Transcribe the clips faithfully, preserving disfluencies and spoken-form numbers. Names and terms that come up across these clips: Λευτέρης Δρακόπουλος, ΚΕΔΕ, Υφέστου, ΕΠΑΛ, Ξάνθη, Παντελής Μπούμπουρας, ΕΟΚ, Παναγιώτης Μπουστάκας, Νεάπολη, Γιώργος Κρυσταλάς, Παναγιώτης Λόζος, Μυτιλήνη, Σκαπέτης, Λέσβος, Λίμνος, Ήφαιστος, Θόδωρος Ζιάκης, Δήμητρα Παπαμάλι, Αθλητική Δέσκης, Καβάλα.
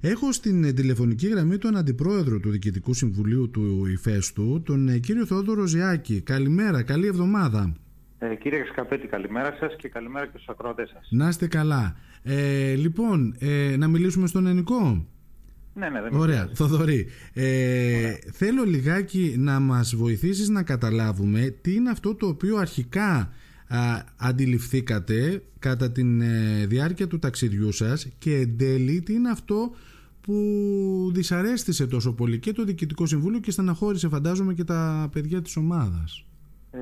Έχω στην τηλεφωνική γραμμή τον Αντιπρόεδρο του Διοικητικού Συμβουλίου του Υφέστου, τον κύριο Θόδωρο Ζιάκη. Καλημέρα, καλή εβδομάδα. Ε, κύριε Σκαπέτη, καλημέρα σας και καλημέρα και στους ακροατές σας. Να είστε καλά. Ε, λοιπόν, ε, να μιλήσουμε στον ελληνικό. Ναι, ναι, δεν μιλήσουμε. Ωραία, Θοδωρή. Ε, Ωραία. Θέλω λιγάκι να μας βοηθήσεις να καταλάβουμε τι είναι αυτό το οποίο αρχικά α, αντιληφθήκατε κατά τη ε, διάρκεια του ταξιδιού σας και εν τέλει τι είναι αυτό που δυσαρέστησε τόσο πολύ και το Διοικητικό Συμβούλιο και στεναχώρησε φαντάζομαι και τα παιδιά της ομάδας. Ε...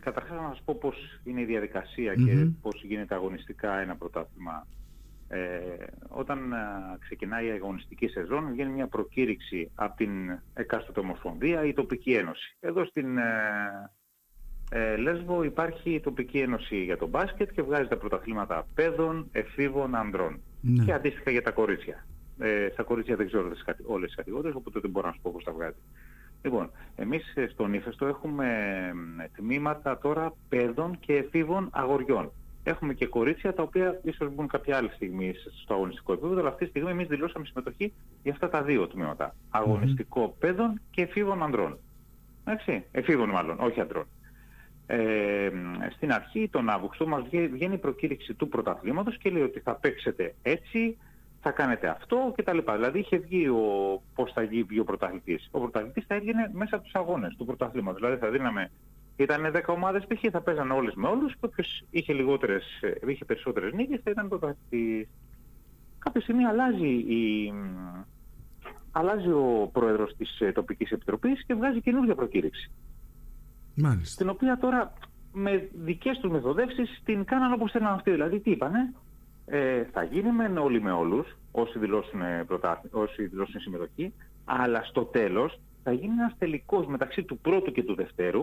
Καταρχάς να σας πω πώς είναι η διαδικασία mm-hmm. και πώς γίνεται αγωνιστικά ένα πρωτάθλημα. Ε, όταν ε, ξεκινάει η αγωνιστική σεζόν βγαίνει μια προκήρυξη από την εκάστοτε ομοσπονδία ή τοπική ένωση. Εδώ στην ε, ε, Λέσβο υπάρχει η τοπική ένωση για το μπάσκετ και βγάζει τα πρωταθλήματα παιδών, εφήβων, ανδρών mm-hmm. και αντίστοιχα για τα κορίτσια. Ε, στα κορίτσια δεν ξέρω όλες τις κατηγορίες, οπότε δεν μπορώ να σου πω πώς τα βγάζει. Λοιπόν, εμείς στον Ήφαιστο έχουμε τμήματα τώρα παιδών και εφήβων αγοριών. Έχουμε και κορίτσια τα οποία ίσως μπουν κάποια άλλη στιγμή στο αγωνιστικό επίπεδο, αλλά αυτή τη στιγμή εμείς δηλώσαμε συμμετοχή για αυτά τα δύο τμήματα. Αγωνιστικό mm-hmm. παιδών και εφήβων ανδρών. Εντάξει, εφήβων μάλλον, όχι ανδρών. Ε, στην αρχή τον Αύγουστο μας βγαίνει η προκήρυξη του πρωταθλήματος και λέει ότι θα παίξετε έτσι, θα κάνετε αυτό κτλ. Δηλαδή είχε βγει ο... πώς θα βγει ο πρωταθλητής. Ο πρωταθλητής θα έβγαινε μέσα από τους αγώνες του πρωταθλήματος. Δηλαδή θα δίναμε, ήταν δέκα ομάδες π.χ., θα παίζανε όλες με όλους και όποιος είχε, λιγότερες... είχε περισσότερες νίκες θα ήταν πρωταθλητής. Κάποια στιγμή αλλάζει, η... αλλάζει ο πρόεδρος της τοπικής επιτροπής και βγάζει καινούργια προκήρυξη. Μάλιστα. Στην οποία τώρα με δικές τους μεθοδεύσεις την κάνανε όπως θέλανε αυτοί. Δηλαδή τι είπανε. Ε, θα γίνει μεν όλοι με όλους όσοι δηλώσουν, προτα... όσοι δηλώσουν συμμετοχή, αλλά στο τέλος θα γίνει ένας τελικός μεταξύ του πρώτου και του δευτέρου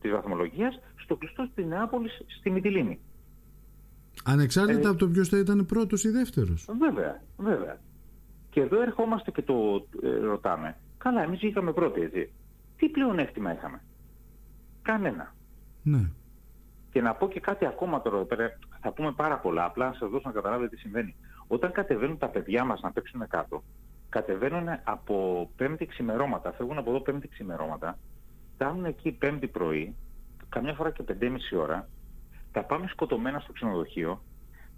της βαθμολογίας στο κλειστό της Νεάπολης στη Μυτιλήνη. Ανεξάρτητα ε... από το ποιος θα ήταν πρώτος ή δεύτερος. Βέβαια, βέβαια. Και εδώ ερχόμαστε και το ε, ρωτάμε. Καλά, εμείς είχαμε πρώτοι, έτσι. Τι πλεονέκτημα είχαμε. Κανένα. Ναι. Και να πω και κάτι ακόμα τώρα, θα πούμε πάρα πολλά, απλά να σας δώσω να καταλάβετε τι συμβαίνει. Όταν κατεβαίνουν τα παιδιά μας να παίξουν κάτω, κατεβαίνουν από πέμπτη ξημερώματα, φεύγουν από εδώ πέμπτη ξημερώματα, φτάνουν εκεί πέμπτη πρωί, καμιά φορά και πεντέμιση ώρα, τα πάμε σκοτωμένα στο ξενοδοχείο,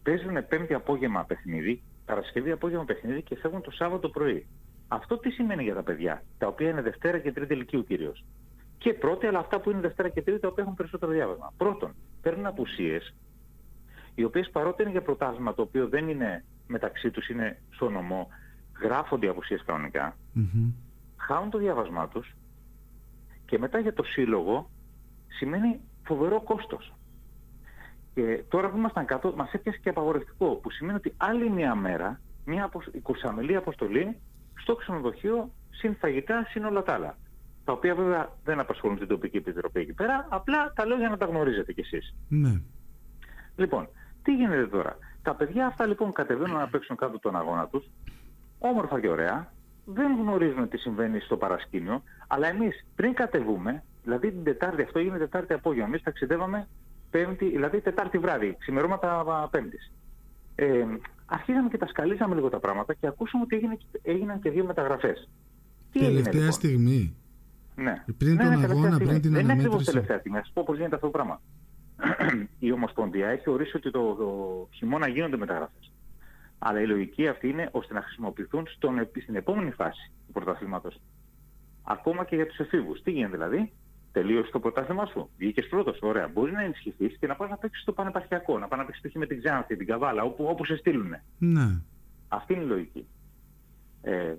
παίζουν πέμπτη απόγευμα παιχνίδι, Παρασκευή απόγευμα παιχνίδι και φεύγουν το Σάββατο πρωί. Αυτό τι σημαίνει για τα παιδιά, τα οποία είναι Δευτέρα και Τρίτη ηλικίου κυρίως. Και πρώτη, αλλά αυτά που είναι Δευτέρα και Τρίτη, τα οποία έχουν περισσότερο διάβασμα. Πρώτον, παίρνουν απουσίες, οι οποίες παρότι είναι για πρωτάθλημα, το οποίο δεν είναι μεταξύ τους, είναι στο νομό, γράφονται οι απουσίες κανονικά, mm-hmm. χάνουν το διάβασμά τους και μετά για το σύλλογο σημαίνει φοβερό κόστος. Και τώρα που ήμασταν κάτω, μας έπιασε και απαγορευτικό, που σημαίνει ότι άλλη μια μέρα, μια εικοσαμελή αποστολή, στο ξενοδοχείο, συν φαγητά, συν όλα τα άλλα. Τα οποία βέβαια δεν απασχολούν την τοπική επιτροπή εκεί πέρα, απλά τα λέω για να τα γνωρίζετε κι εσείς. Ναι. Λοιπόν, τι γίνεται τώρα. Τα παιδιά αυτά λοιπόν κατεβαίνουν να παίξουν κάτω τον αγώνα τους, όμορφα και ωραία, δεν γνωρίζουν τι συμβαίνει στο παρασκήνιο, αλλά εμείς πριν κατεβούμε, δηλαδή την Τετάρτη, αυτό έγινε Τετάρτη απόγευμα, εμείς ταξιδεύαμε Πέμπτη, δηλαδή Τετάρτη βράδυ, ξημερώματα Πέμπτης. Ε, αρχίσαμε και τα σκαλίζαμε λίγο τα πράγματα και ακούσαμε ότι έγινε, έγιναν και δύο μεταγραφές. Τελευταία λοιπόν. στιγμή. Ναι. Πριν ναι, τον ναι, αγώνα, πριν την δεν είναι ακριβώς τελευταία στιγμή. Ας πω πώς γίνεται αυτό το πράγμα. Η Ομοσπονδία έχει ορίσει ότι το, το χειμώνα γίνονται μεταγραφές. Αλλά η λογική αυτή είναι ώστε να χρησιμοποιηθούν στον, στην επόμενη φάση του πρωταθλήματος. Ακόμα και για τους εφήβους. Τι γίνεται δηλαδή, τελείωσε το πρωτάθλημα σου, βγήκες πρώτος, ωραία. Μπορεί να ενισχυθείς και να πας να παίξεις στο πανεπαρχιακό, να πας να παίξεις με την Ξάνθη, την Καβάλα, όπου, όπου σε στείλουν. Ναι. Αυτή είναι η λογική. Ε,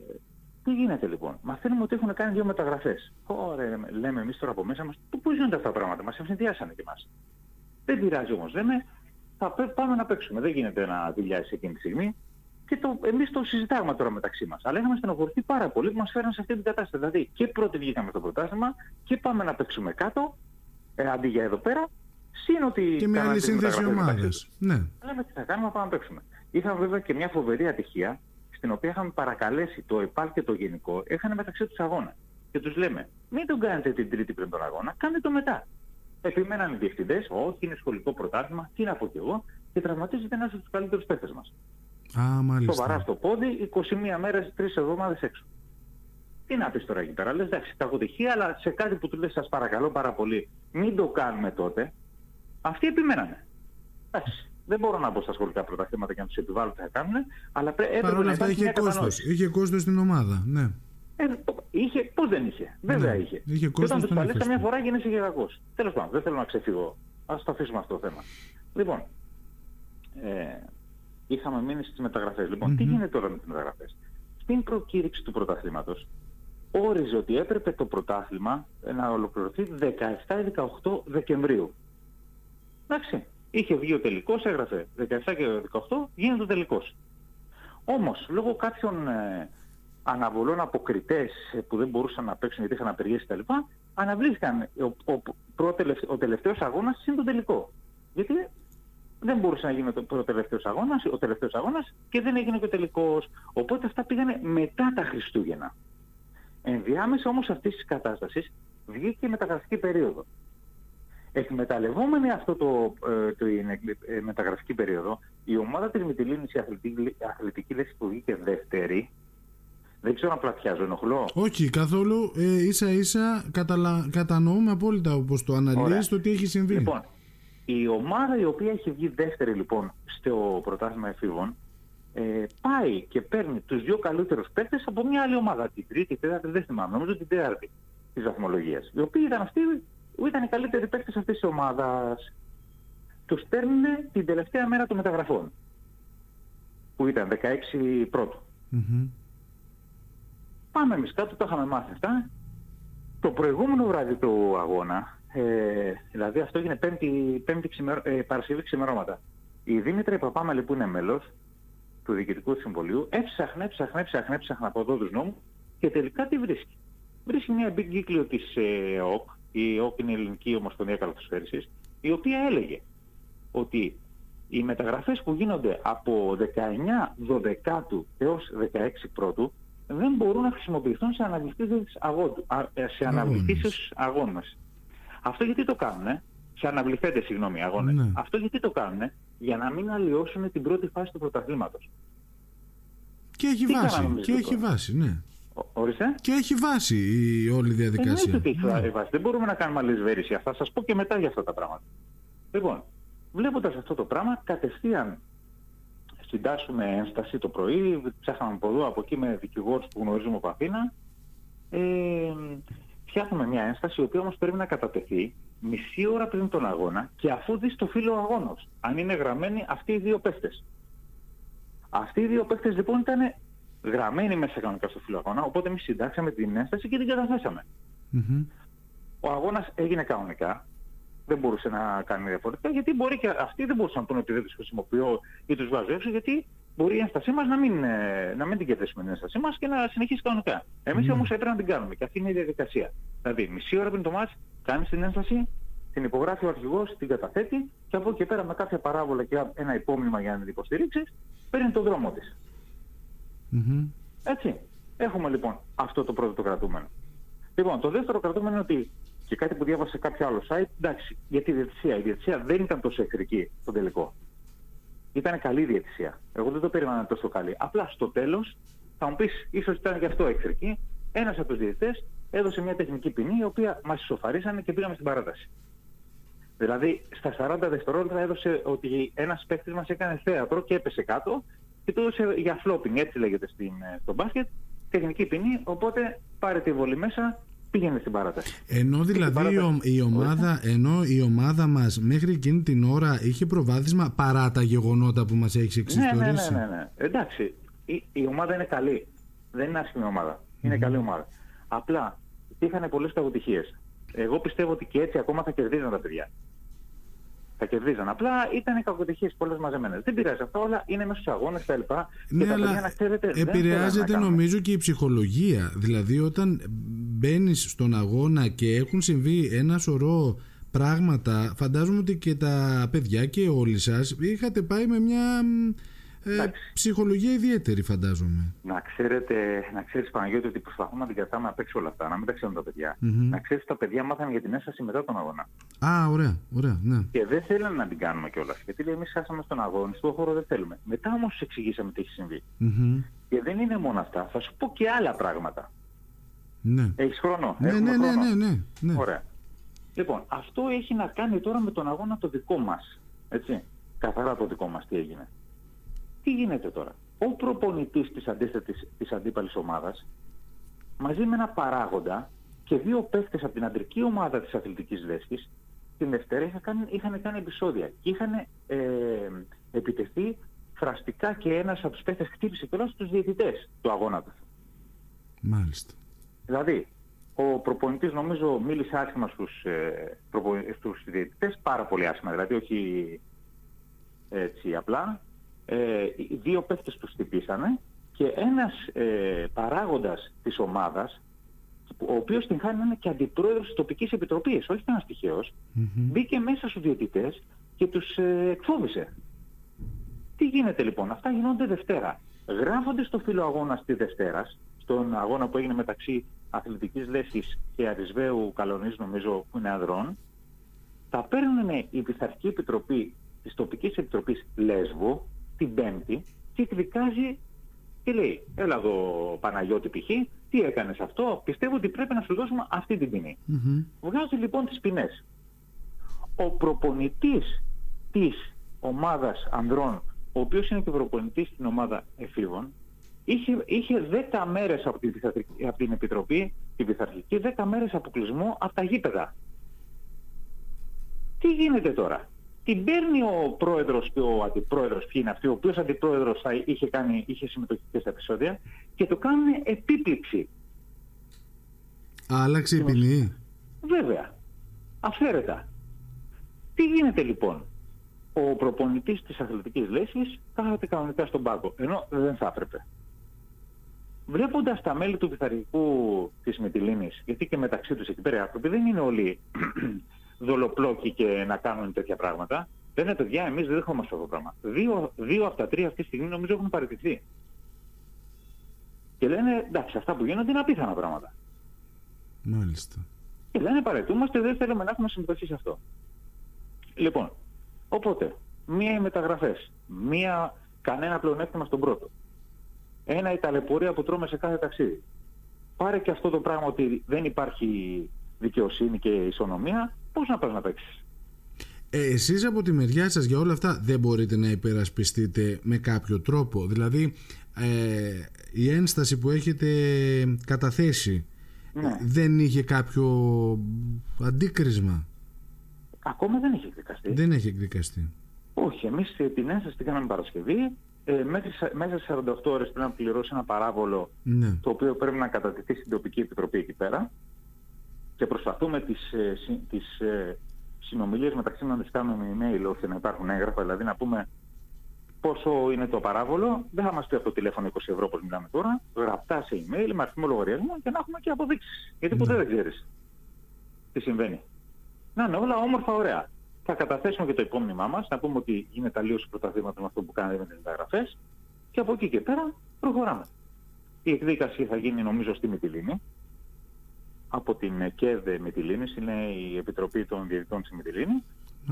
Τι γίνεται λοιπόν, μαθαίνουμε ότι έχουν κάνει δύο μεταγραφές. Ωραία, λέμε εμείς τώρα από μέσα μας, πού γίνονται αυτά τα πράγματα, μας ευνηδιάσανε και εμάς. Δεν πειράζει όμως, λέμε, θα πάμε να παίξουμε. Δεν γίνεται να δουλειάζει εκείνη τη στιγμή. Και το, εμείς το συζητάμε τώρα μεταξύ μας. Αλλά είχαμε στενοχωρηθεί πάρα πολύ που μας φέρνουν σε αυτή την κατάσταση. Δηλαδή και πρώτοι βγήκαμε στο πρωτάθλημα και πάμε να παίξουμε κάτω, ε, αντί για εδώ πέρα, συν ότι. Και με άλλη σύνθεση ομάδες. Ναι. Λέμε τι θα κάνουμε, πάμε να παίξουμε. Είχαμε βέβαια και μια φοβερή ατυχία, στην οποία είχαμε παρακαλέσει το ΕΠΑΛ και το Γενικό, έχανε μεταξύ τους αγώνα. Και τους λέμε, μην τον κάνετε την Τρίτη πριν τον αγώνα, κάντε το μετά. Επιμέναν οι διευθυντές, όχι είναι σχολικό πρωτάθλημα, τι να πω κι εγώ, και τραυματίζεται ένας από τους καλύτερους παίκτες μας. Σοβαρά στο πόδι, είκοσι μία μέρες, τρεις εβδομάδες έξω. Τι να πεις τώρα εκεί πέρα, λες εντάξει, κακοτυχία, αλλά σε κάτι που του λες σας παρακαλώ πάρα πολύ, μην το κάνουμε τότε, αυτοί επιμένανε. Εντάξει, δεν μπορώ να μπω στα σχολικά πρωταθλήματα και να τους επιβάλλω τι θα κάνουν, αλλά πρέπει να υπάρχει μια είχε κόστος, είχε κόστος στην ομάδα, ναι. Ε, είχε, πώς δεν είχε, βέβαια ναι, είχε. είχε και όταν τους παλέψα μια φορά γίνεσαι και κακός. Τέλος πάντων, δεν θέλω να ξεφύγω, ας το αφήσουμε αυτό το θέμα. Λοιπόν, ε, είχαμε μείνει στις μεταγραφές. Λοιπόν, mm-hmm. τι γίνεται τώρα με τις μεταγραφές. Στην προκήρυξη του πρωταθλήματος όριζε ότι έπρεπε το πρωτάθλημα να ολοκληρωθεί δεκαεπτά με δεκαοκτώ Δεκεμβρίου. Εντάξει, είχε βγει ο τελικός, έγραφε δεκαεπτά και δεκαοκτώ, γίνεται ο τελικός. Όμως, λόγω κάποιων ε, αναβολών από κριτές που δεν μπορούσαν να παίξουν γιατί είχαν απεργίες κτλ. Αναβλήθηκαν ο, ο, ο τελευταίος αγώνας σύν τον τελικό. Γιατί δεν μπορούσε να γίνει ο τελευταίος αγώνας, ο τελευταίος αγώνας και δεν έγινε και ο τελικός. Οπότε αυτά πήγανε μετά τα Χριστούγεννα. Ενδιάμεσα όμως αυτής της κατάστασης βγήκε η μεταγραφική περίοδο. Εκμεταλλευόμενη αυτό το, ε, το ε, μεταγραφική περίοδο, η ομάδα της Μυτιλήνης, η αθλητική, αθλητική λέξη που βγήκε δεύτερη, δεν ξέρω να πλατιάζω, ενοχλώ. Όχι, καθόλου, ε, ίσα ίσα καταλα... κατανοούμε απόλυτα όπως το αναλύεις το τι έχει συμβεί. Λοιπόν, η ομάδα η οποία έχει βγει δεύτερη λοιπόν στο πρωτάθλημα εφήβων ε, πάει και παίρνει τους δύο καλύτερους παίκτες από μια άλλη ομάδα, την τρίτη, τέταρτη, δεν θυμάμαι, νομίζω την τέταρτη της βαθμολογίας. Οι οποίοι ήταν αυτοί που ήταν οι καλύτεροι παίκτες αυτής της ομάδας. Τους παίρνουν την τελευταία μέρα των μεταγραφών, που ήταν δεκαέξι πρώτου. Mm-hmm. Πάμε εμείς κάτω, το είχαμε μάθει αυτά. Το προηγούμενο βράδυ του αγώνα, ε, δηλαδή αυτό έγινε πέμπτη, πέμπτη ξημερω, ε, Παρασκευή ξημερώματα, η Δήμητρα Παπαμάλι που είναι μέλος του Διοικητικού Συμβουλίου έψαχνε, έψαχνε, έψαχνε, έψαχνε από εδώ τους νόμους και τελικά τι βρίσκει. Βρίσκει μια εγκύκλιο της ΕΟΚ, η ΕΟΚ είναι η Ελληνική Ομοσπονδία Καλαθοσφαίρισης, η οποία έλεγε ότι οι μεταγραφές που γίνονται από δεκαεννιά Δωδεκάτου έως δεκαέξι Πρώτου δεν μπορούν να χρησιμοποιηθούν σε αναβλητήσεις αγώνες. Αυτό γιατί το κάνουνε, σε αναβληθέντες συγγνώμη αγώνες, ναι. Αυτό γιατί το κάνουνε, για να μην αλλοιώσουν την πρώτη φάση του πρωταθλήματος. Και έχει τι βάση, και έχει τώρα. βάση, ναι. Ο, ορίστε. Και έχει βάση η όλη διαδικασία. Ε, ότι ναι. βάση. Δεν μπορούμε να κάνουμε αλληλεσβέρηση αυτά, σας πω και μετά για αυτά τα πράγματα. Λοιπόν, βλέποντας αυτό το πράγμα, κατευθείαν συντάσσουμε ένσταση το πρωί, ψάχναμε από εδώ, από εκεί με δικηγόρους που γνωρίζουμε από Αθήνα. Ε, φτιάχνουμε μια ένσταση, η οποία όμως πρέπει να κατατεθεί μισή ώρα πριν τον αγώνα και αφού δεις το φύλλο αγώνος, αν είναι γραμμένοι αυτοί οι δύο παίχτες. Αυτοί οι δύο παίχτες λοιπόν ήταν γραμμένοι μέσα κανονικά στο φύλλο αγώνα, οπότε εμείς συντάξαμε την ένσταση και την καταθέσαμε. Mm-hmm. Ο αγώνας έγινε κανονικά. Δεν μπορούσε να κάνει διαφορετικά, γιατί μπορεί και αυτοί δεν μπορούσαν να πούνε ότι δεν τους χρησιμοποιώ ή τους βάζω έξω, γιατί μπορεί η ένστασή μας να μην, να μην την κερδίσουμε την ένστασή μας και να συνεχίσει κανονικά. Εμείς mm. όμως έπρεπε να την κάνουμε και αυτή είναι η διαδικασία. Δηλαδή, μισή ώρα πριν το μάτς, κάνεις την ένσταση, την υπογράφει ο αρχηγός, την καταθέτει και από εκεί και πέρα με κάποια παράβολα και ένα υπόμνημα για να την υποστηρίξεις, παίρνει τον δρόμο της. Mm-hmm. Έτσι. Έχουμε λοιπόν αυτό το πρώτο το κρατούμενο. Λοιπόν, το δεύτερο κρατούμενο είναι ότι. Και κάτι που διάβασε κάποιο άλλο site, εντάξει, για τη διαιτησία. Η διαιτησία δεν ήταν τόσο εχθρική στον τελικό. Ήταν καλή διαιτησία. Εγώ δεν το περίμενα τόσο καλή. Απλά στο τέλος, θα μου πεις, ίσως ήταν και αυτό εχθρική, ένας από τους διαιτητές έδωσε μια τεχνική ποινή, η οποία μας ισοφαρίσανε και πήγαμε στην παράταση. Δηλαδή, στα σαράντα δευτερόλεπτα έδωσε ότι ένας παίκτης μας έκανε θέατρο και έπεσε κάτω και το έδωσε για flopping, έτσι λέγεται στην, στο μπάσκετ, τεχνική ποινή, οπότε πάρε τη βολή μέσα. Πήγαινε στην παράταση. Ενώ δηλαδή παράταση. Η, ομάδα, ενώ η ομάδα μας μέχρι εκείνη την ώρα είχε προβάδισμα παρά τα γεγονότα που μας έχει εξιστορήσει. Ναι, ναι, ναι, ναι. Εντάξει. Η, η ομάδα είναι καλή. Δεν είναι άσχημη ομάδα. Είναι mm-hmm. καλή ομάδα. Απλά είχαν πολλές κακοτυχίες. Εγώ πιστεύω ότι και έτσι ακόμα θα κερδίζαν τα παιδιά. Θα κερδίζαν. Απλά ήταν κακοτυχίες πολλές μαζεμένες. Δεν πειράζει αυτό, όλα είναι μέσα στους αγώνες τα λοιπά. Ναι, και αλλά τα παιδιά, να ξέρετε, επηρεάζεται νομίζω και η ψυχολογία. Δηλαδή όταν μπαίνεις στον αγώνα και έχουν συμβεί ένα σωρό πράγματα, φαντάζομαι ότι και τα παιδιά και όλοι σας είχατε πάει με μια ε, ψυχολογία ιδιαίτερη, φαντάζομαι. Να ξέρετε, να ξέρεις, Παναγιώτη, ότι προσπαθούμε να την κρατάμε απ' έξω όλα αυτά, να μην τα ξέρουν τα παιδιά. Mm-hmm. Να ξέρεις ότι τα παιδιά μάθανε για την ένσταση μετά τον αγώνα. Α, ωραία, ωραία, ναι. Και δεν θέλανε να την κάνουμε κιόλας. Γιατί λέει, εμείς χάσαμε στον αγώνα, στον χώρο δεν θέλουμε. Μετά όμως τους εξηγήσαμε τι έχει συμβεί. Mm-hmm. Και δεν είναι μόνο αυτά, θα σου πω και άλλα πράγματα. Ναι. Έχεις χρόνο? Ναι, ναι, χρόνο. Ναι, ναι, ναι, ναι. Ωραία. Λοιπόν, αυτό έχει να κάνει τώρα με τον αγώνα το δικό μας. Έτσι. Καθαρά το δικό μας τι έγινε. Τι γίνεται τώρα? Ο προπονητής της, αντίστατης, της αντίπαλης ομάδας μαζί με ένα παράγοντα και δύο παίχτες από την αντρική ομάδα της Αθλητικής Δέσκης την Δευτέρα είχαν κάνει, είχαν κάνει επεισόδια και είχαν ε, επιτεθεί φραστικά και ένας από τους παίχτες χτύπησε κιόλας στους διαιτητές του αγώνα του. Μάλιστα. Δηλαδή, ο προπονητής νομίζω μίλησε άσχημα στους, ε, προπο, στους διαιτητές, πάρα πολύ άσχημα, δηλαδή όχι έτσι απλά. Ε, δύο παίκτες τους χτυπήσανε και ένας ε, παράγοντας της ομάδας, ο οποίος την χάνει είναι και αντιπρόεδρος της τοπικής επιτροπής, όχι ένας τυχαίος, mm-hmm. μπήκε μέσα στους διαιτητές και τους ε, εκφόβησε. Τι γίνεται λοιπόν? Αυτά γινόνται Δευτέρα. Γράφονται στο φύλλο αγώνα τη Δευτέρα, στον αγώνα που έγινε μεταξύ Αθλητικής Δέσκης και Αρισβαίου Καλονής, νομίζω που είναι ανδρών, τα παίρνουν η Πειθαρχική Επιτροπή της τοπικής επιτροπής Λέσβου την Πέμπτη και εκδικάζει και λέει, έλα εδώ Παναγιώτη π.χ., τι έκανες αυτό, πιστεύω ότι πρέπει να σου δώσουμε αυτή την ποινή. Mm-hmm. Βγάζει λοιπόν τις ποινές. Ο προπονητής της ομάδας ανδρών, ο οποίος είναι και προπονητής στην ομάδα εφήβων, είχε, είχε δέκα μέρες από την, από την Επιτροπή, την Πειθαρχική, δέκα μέρες αποκλεισμό από τα γήπεδα. Τι γίνεται τώρα? Την παίρνει ο πρόεδρος και ο αντιπρόεδρος, ποιοι είναι αυτοί, ο οποίος αντιπρόεδρος θα είχε, κάνει, είχε συμμετοχικές επεισόδια και το κάνουν επίπληξη. Άλλαξε η ποινή. Βέβαια. Αφαίρετα. Τι γίνεται λοιπόν? Ο προπονητής της Αθλητικής Λέσχης κάθεται κανονικά στον πάγκο, ενώ δεν θα έπρεπε. Βλέποντας τα μέλη του πειθαρχικού της Μυτιλήνης, γιατί και μεταξύ τους εκεί πέρα άνθρωποι δεν είναι όλοι δολοπλόκοι και να κάνουν τέτοια πράγματα. Δεν είναι παιδιά, εμείς δεν έχουμε αυτό το πράγμα. Δύο, δύο από τα τρία αυτή τη στιγμή νομίζω έχουν παραιτηθεί. Και λένε, εντάξει, αυτά που γίνονται είναι απίθανα πράγματα. Μάλιστα. Και λένε, παραιτούμαστε, δεν θέλουμε να έχουμε συμμετοχή σε αυτό. Λοιπόν, οπότε, μία οι μεταγραφές, μία κανένα πλεονέκτημα στον πρώτο. Ένα η ταλαιπωρία που τρώμε σε κάθε ταξίδι. Πάρε και αυτό το πράγμα ότι δεν υπάρχει δικαιοσύνη και ισονομία, πώς να πας να παίξεις. Ε, εσείς από τη μεριά σας για όλα αυτά δεν μπορείτε να υπερασπιστείτε με κάποιο τρόπο? Δηλαδή ε, η ένσταση που έχετε καταθέσει, ναι, δεν είχε κάποιο αντίκρισμα? Ακόμα δεν έχει εκδικαστεί. Δεν έχει εκδικαστεί. Όχι, εμείς την ένσταση την κάναμε Παρασκευή. Ε, μέχρι, μέσα σε σαράντα οκτώ ώρες πρέπει να πληρώσει ένα παράβολο, ναι, το οποίο πρέπει να κατατεθεί στην τοπική επιτροπή εκεί πέρα. Και προσπαθούμε τις, ε, συ, τις ε, συνομιλίες μεταξύ να τις κάνουμε email ώστε να υπάρχουν έγγραφα, δηλαδή να πούμε πόσο είναι το παράβολο. Δεν θα μας πει από το τηλέφωνο είκοσι ευρώ όπως μιλάμε τώρα, γραπτά σε email με αριθμό λογαριασμού και να έχουμε και αποδείξεις. Γιατί ποτέ, ναι, δεν ξέρεις τι συμβαίνει. Να είναι όλα όμορφα, ωραία. Θα καταθέσουμε και το υπόμνημά μας, να πούμε ότι γίνεται αλλίωση πρωταθλήματος με αυτό που κάνετε με τις μεταγραφές και από εκεί και πέρα προχωράμε. Η εκδίκαση θα γίνει νομίζω στη Μυτιλήνη. Από την ΚΕΔΕ Μυτιλήνης, είναι η Επιτροπή των Διαιτητών της Μυτιλήνης.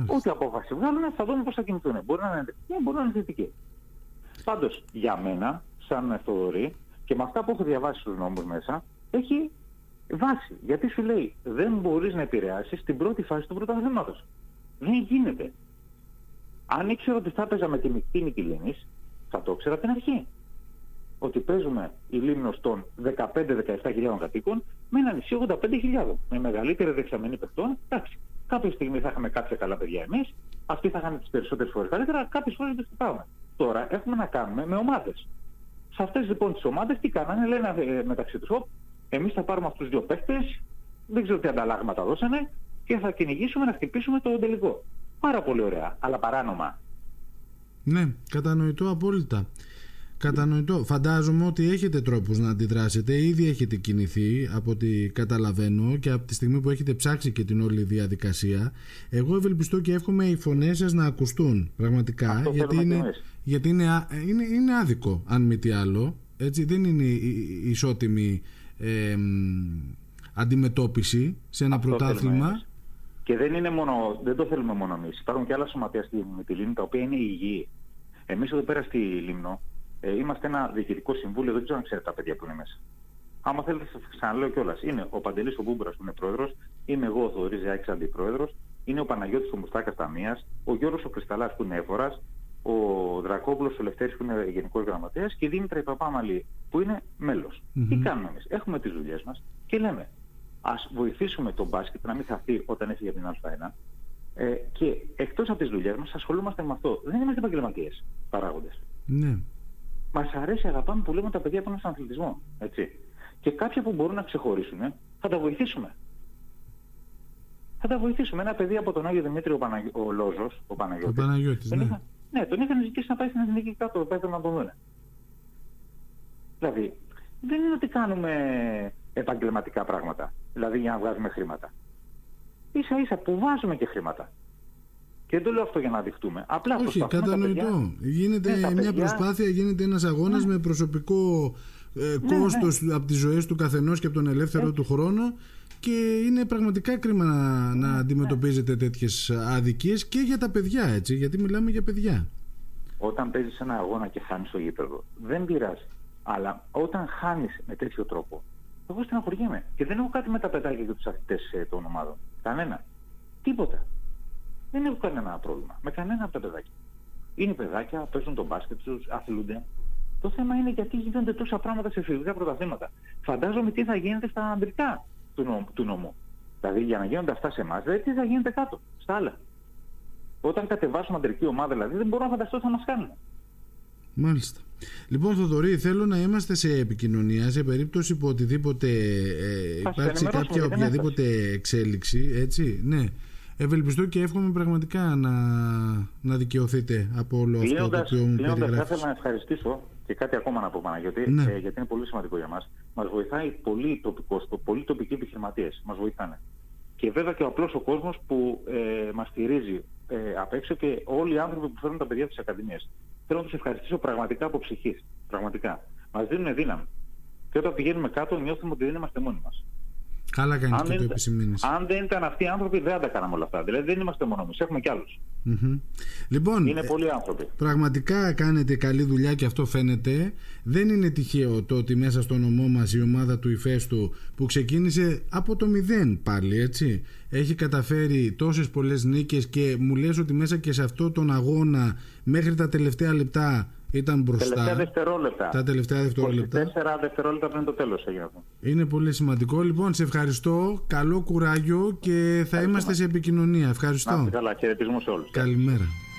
Ό,τι απόφαση βγάλουν θα δούμε πώς θα κινηθούν. Μπορεί να είναι ενδεικτική, μπορεί να είναι θετική. Πάντως, για μένα, σαν Θοδωρή, και με αυτά που έχω διαβάσει στους νόμους μέσα, έχει βάση. Γιατί σου λέει, δεν μπορείς να επηρεάσεις την πρώτη φάση του πρωταθλήματος. Δεν γίνεται. Αν ήξερα ότι θα έπαιζα με τη μεικτή Μυτιλήνης, θα το ήξερα την αρχή. Ότι παίζουμε η Λίμνος των δεκαπέντε με δεκαεπτά χιλιάδων κατοίκων με έναν ισχύο ογδόντα πέντε χιλιάδων. Με μεγαλύτερη δεξαμενή παιχτών, εντάξει. Κάποια στιγμή θα είχαμε κάποια καλά παιδιά εμείς, αυτοί θα είχαν τις περισσότερες φορές καλύτερα, κάποιες φορές δεν τους πάμε. Τώρα έχουμε να κάνουμε με ομάδες. Σε αυτές λοιπόν τις ομάδες τι κάνανε, λένε ε, μεταξύ τους, Ω, εμείς θα πάρουμε αυτούς τους δύο παίχτες, δεν ξέρω τι ανταλλάγματα δώσανε και θα κυνηγήσουμε να χτυπήσουμε το τελικό. Πάρα πολύ ωραία, αλλά παράνομα. Ναι, κατανοητό απόλυτα. Κατανοητό. Φαντάζομαι ότι έχετε τρόπους να αντιδράσετε. Ήδη έχετε κινηθεί από ό,τι καταλαβαίνω και από τη στιγμή που έχετε ψάξει και την όλη διαδικασία. Εγώ ευελπιστώ και εύχομαι οι φωνές σας να ακουστούν πραγματικά. Αυτό γιατί είναι, γιατί είναι, είναι, είναι άδικο, αν μη τι άλλο. Έτσι, δεν είναι ισότιμη ε, αντιμετώπιση σε ένα Αυτό πρωτάθλημα. Και δεν, είναι μόνο, δεν το θέλουμε μόνο εμείς. Υπάρχουν και άλλα σωματεία στη Μυτιλήνη τα οποία είναι υγιή. Εμείς εδώ πέρα στη Λίμνο ε, είμαστε ένα διοικητικό συμβούλιο, δεν ξέρω αν ξέρετε τα παιδιά που είναι μέσα. Άμα θέλετε, σας ξαναλέω κιόλας. Είναι ο Παντελής ο Μπούμπουρας που είναι πρόεδρος, είμαι εγώ ο Θόδωρης Ζιάκης αντιπρόεδρος, είναι ο Παναγιώτης ο Μπουστάκας ταμείας, ο Γιώργος ο Κρυσταλάς που είναι έφορας, ο Δρακόπουλος ο Λευτέρης που είναι γενικός γραμματέας και η Δήμητρα η Παπαμάλι που είναι μέλος. Mm-hmm. Τι κάνουμε εμείς? Έχουμε τις δουλειές μας και λέμε ας βοηθήσουμε τον μπάσκετ να μην χαθεί όταν έφυγε από την Α1. Ε, και εκτός από τις δουλειές μας ασχολούμαστε με αυτό. Δεν είμαστε επαγγελματίες παράγοντες. Ναι. Μας αρέσει, αγαπάμε που λέμε τα παιδιά που είναι στον αθλητισμό. Έτσι. Και κάποια που μπορούν να ξεχωρίσουν, θα τα βοηθήσουμε. Θα τα βοηθήσουμε. Ένα παιδί από τον Άγιο Δημήτριο, ο, Παναγι... ο Λόζος, ο Παναγιώτης. Ο Παναγιώτης τον ναι. Είχα... ναι, τον είχαν ζητήσει να πάει στην Εθνική κάτω, το πέτρο να τον δουν. Δηλαδή, δεν είναι ότι κάνουμε επαγγελματικά πράγματα. Δηλαδή, για να βγάζουμε χρήματα. Ίσα ίσα που βάζουμε και χρήματα. Και δεν το λέω αυτό για να δειχτούμε. Απλά όχι, κατανοητό. Γίνεται ναι, μια προσπάθεια, γίνεται ένας αγώνας ναι. με προσωπικό ε, κόστος ναι, ναι. από τις ζωές του καθενός και από τον ελεύθερο έτσι. Του χρόνο και είναι πραγματικά κρίμα να, να ναι. αντιμετωπίζετε τέτοιες αδικίες και για τα παιδιά, έτσι, γιατί μιλάμε για παιδιά. Όταν παίζεις ένα αγώνα και χάνεις το γήπεδο, δεν πειράζει. Αλλά όταν χάνεις με τέτοιο τρόπο, εγώ στεναχωριέμαι. Και δεν έχω κάτι με τα παιδάκια και τους αθλητές των ομάδων. Κανένα. Τίποτα. Δεν έχω κανένα πρόβλημα. Με κανένα από τα παιδάκια. Είναι παιδάκια, παίζουν τον μπάσκετ τους, αθλούνται. Το θέμα είναι γιατί γίνονται τόσα πράγματα σε φοιτητικά πρωταθλήματα. Φαντάζομαι τι θα γίνεται στα ανδρικά του, νο, του νομού. Δηλαδή για να γίνονται αυτά σε εμάς, δηλαδή τι θα γίνεται κάτω, στα άλλα. Όταν κατεβάσουμε ανδρική ομάδα, δηλαδή δεν μπορώ να φανταστώ τι θα μας κάνουν. Μάλιστα. Λοιπόν, Θοδωρή, θέλω να είμαστε σε επικοινωνία σε περίπτωση που οτιδήποτε ε, υπάρξει κάποια οποιαδήποτε εξέλιξη, έτσι, ναι. Ευελπιστώ και εύχομαι πραγματικά να, να δικαιωθείτε από όλο αυτό το οποίο μου περιγράφεις. Θα ήθελα να ευχαριστήσω και κάτι ακόμα να πω, Παναγιώτη, ναι. ε, γιατί είναι πολύ σημαντικό για μας. Μας βοηθάει πολύ τοπικός, πολύ τοπικοί επιχειρηματίες. Μας βοηθάνε. Και βέβαια και ο απλός ο κόσμος που ε, μας στηρίζει ε, απ' έξω και όλοι οι άνθρωποι που φέρνουν τα παιδιά στις ακαδημίες. Θέλω να τους ευχαριστήσω πραγματικά από ψυχής. Πραγματικά. Μας δίνουν δύναμη. Και όταν πηγαίνουμε κάτω, νιώθουμε ότι δεν είμαστε μόνοι μας. Καλά κάνεις και το επισημήνες. Αν δεν ήταν αυτοί οι άνθρωποι, δεν θα τα κάναμε όλα αυτά. Δηλαδή δεν είμαστε μόνο εμείς, έχουμε κι άλλους. Mm-hmm. Λοιπόν, είναι πολλοί άνθρωποι. Πραγματικά κάνετε καλή δουλειά και αυτό φαίνεται. Δεν είναι τυχαίο το ότι μέσα στο νομό μας η ομάδα του Υφέστου που ξεκίνησε από το μηδέν πάλι, έτσι, έχει καταφέρει τόσες πολλές νίκες και μου λες ότι μέσα και σε αυτό τον αγώνα μέχρι τα τελευταία λεπτά ήταν μπροστά. Τελευταία δευτερόλεπτα. Τα τελευταία δευτερόλεπτα. τέσσερα δευτερόλεπτα πριν το τέλος έγινε αυτό. Είναι πολύ σημαντικό. Λοιπόν, σε ευχαριστώ. Καλό κουράγιο και θα είμαστε σε επικοινωνία. Ευχαριστώ. Να είστε καλά. Χαιρετισμούς σε όλους. Καλημέρα.